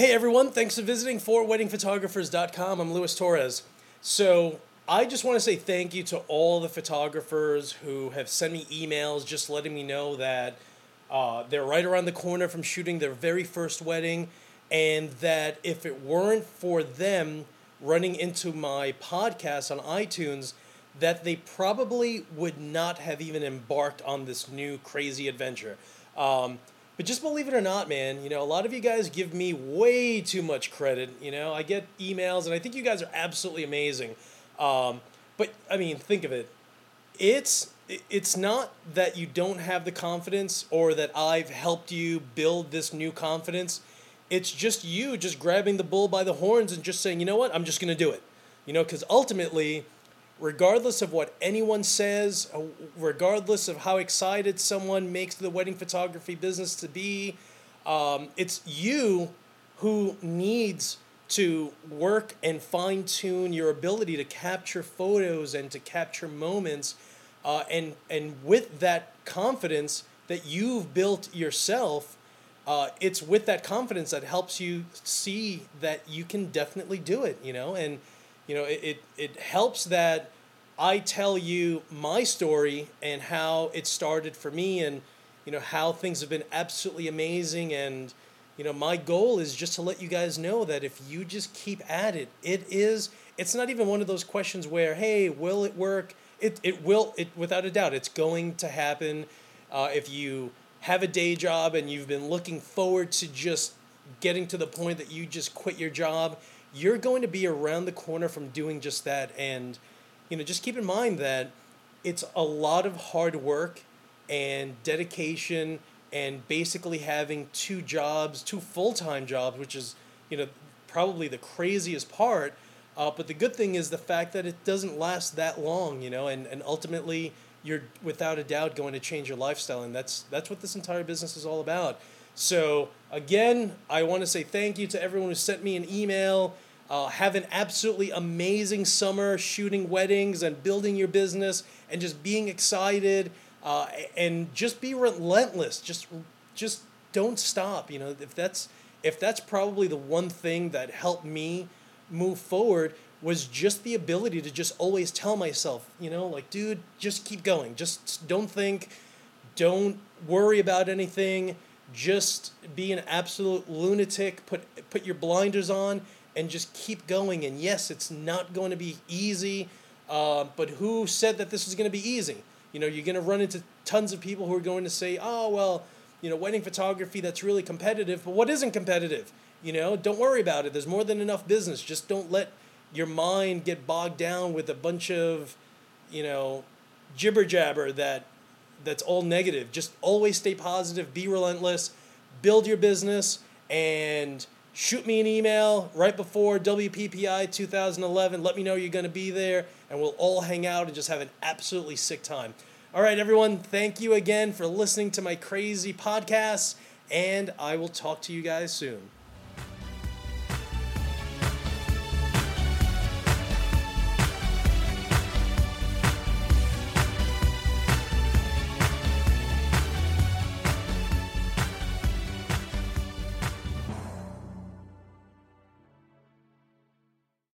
Hey everyone, thanks for visiting 4weddingphotographers.com. I'm Luis Torres. So I just want to say thank you to all the photographers who have sent me emails just letting me know that they're right around the corner from shooting their very first wedding, and that if it weren't for them running into my podcast on iTunes, that they probably would not have even embarked on this new crazy adventure. But just believe it or not, man, a lot of you guys give me way too much credit. I get emails, and I think you guys are absolutely amazing. But I mean, think of it. It's not that you don't have the confidence or that I've helped you build this new confidence. It's just you just grabbing the bull by the horns and just saying, you know what, I'm just going to do it. Because ultimately, regardless of what anyone says, regardless of how excited someone makes the wedding photography business to be, it's you who needs to work and fine-tune your ability to capture photos and to capture moments. And with that confidence that you've built yourself, it's with that confidence that helps you see that you can definitely do it, It helps that I tell you my story and how it started for me, and, how things have been absolutely amazing. And, my goal is just to let you guys know that if you just keep at it, it's not even one of those questions where, hey, will it work? It will, without a doubt, it's going to happen. If you have a day job and you've been looking forward to just getting to the point that you just quit your job, you're going to be around the corner from doing just that. And, just keep in mind that it's a lot of hard work and dedication and basically having two full-time jobs, which is, probably the craziest part. But the good thing is the fact that it doesn't last that long, and ultimately you're without a doubt going to change your lifestyle. And that's what this entire business is all about. So again, I want to say thank you to everyone who sent me an email. Have an absolutely amazing summer shooting weddings and building your business and just being excited, and just be relentless. Just don't stop. If that's probably the one thing that helped me move forward was just the ability to just always tell myself, dude, just keep going. Just don't think, don't worry about anything. Just be an absolute lunatic, put your blinders on, and just keep going. And yes, it's not going to be easy, but who said that this is going to be easy? You're going to run into tons of people who are going to say, oh, well, wedding photography, that's really competitive. But what isn't competitive? Don't worry about it. There's more than enough business. Just don't let your mind get bogged down with a bunch of, jibber jabber that's all negative. Just always stay positive, be relentless, build your business, and shoot me an email right before WPPI 2011. Let me know you're going to be there, and we'll all hang out and just have an absolutely sick time. All right, everyone, thank you again for listening to my crazy podcast, and I will talk to you guys soon.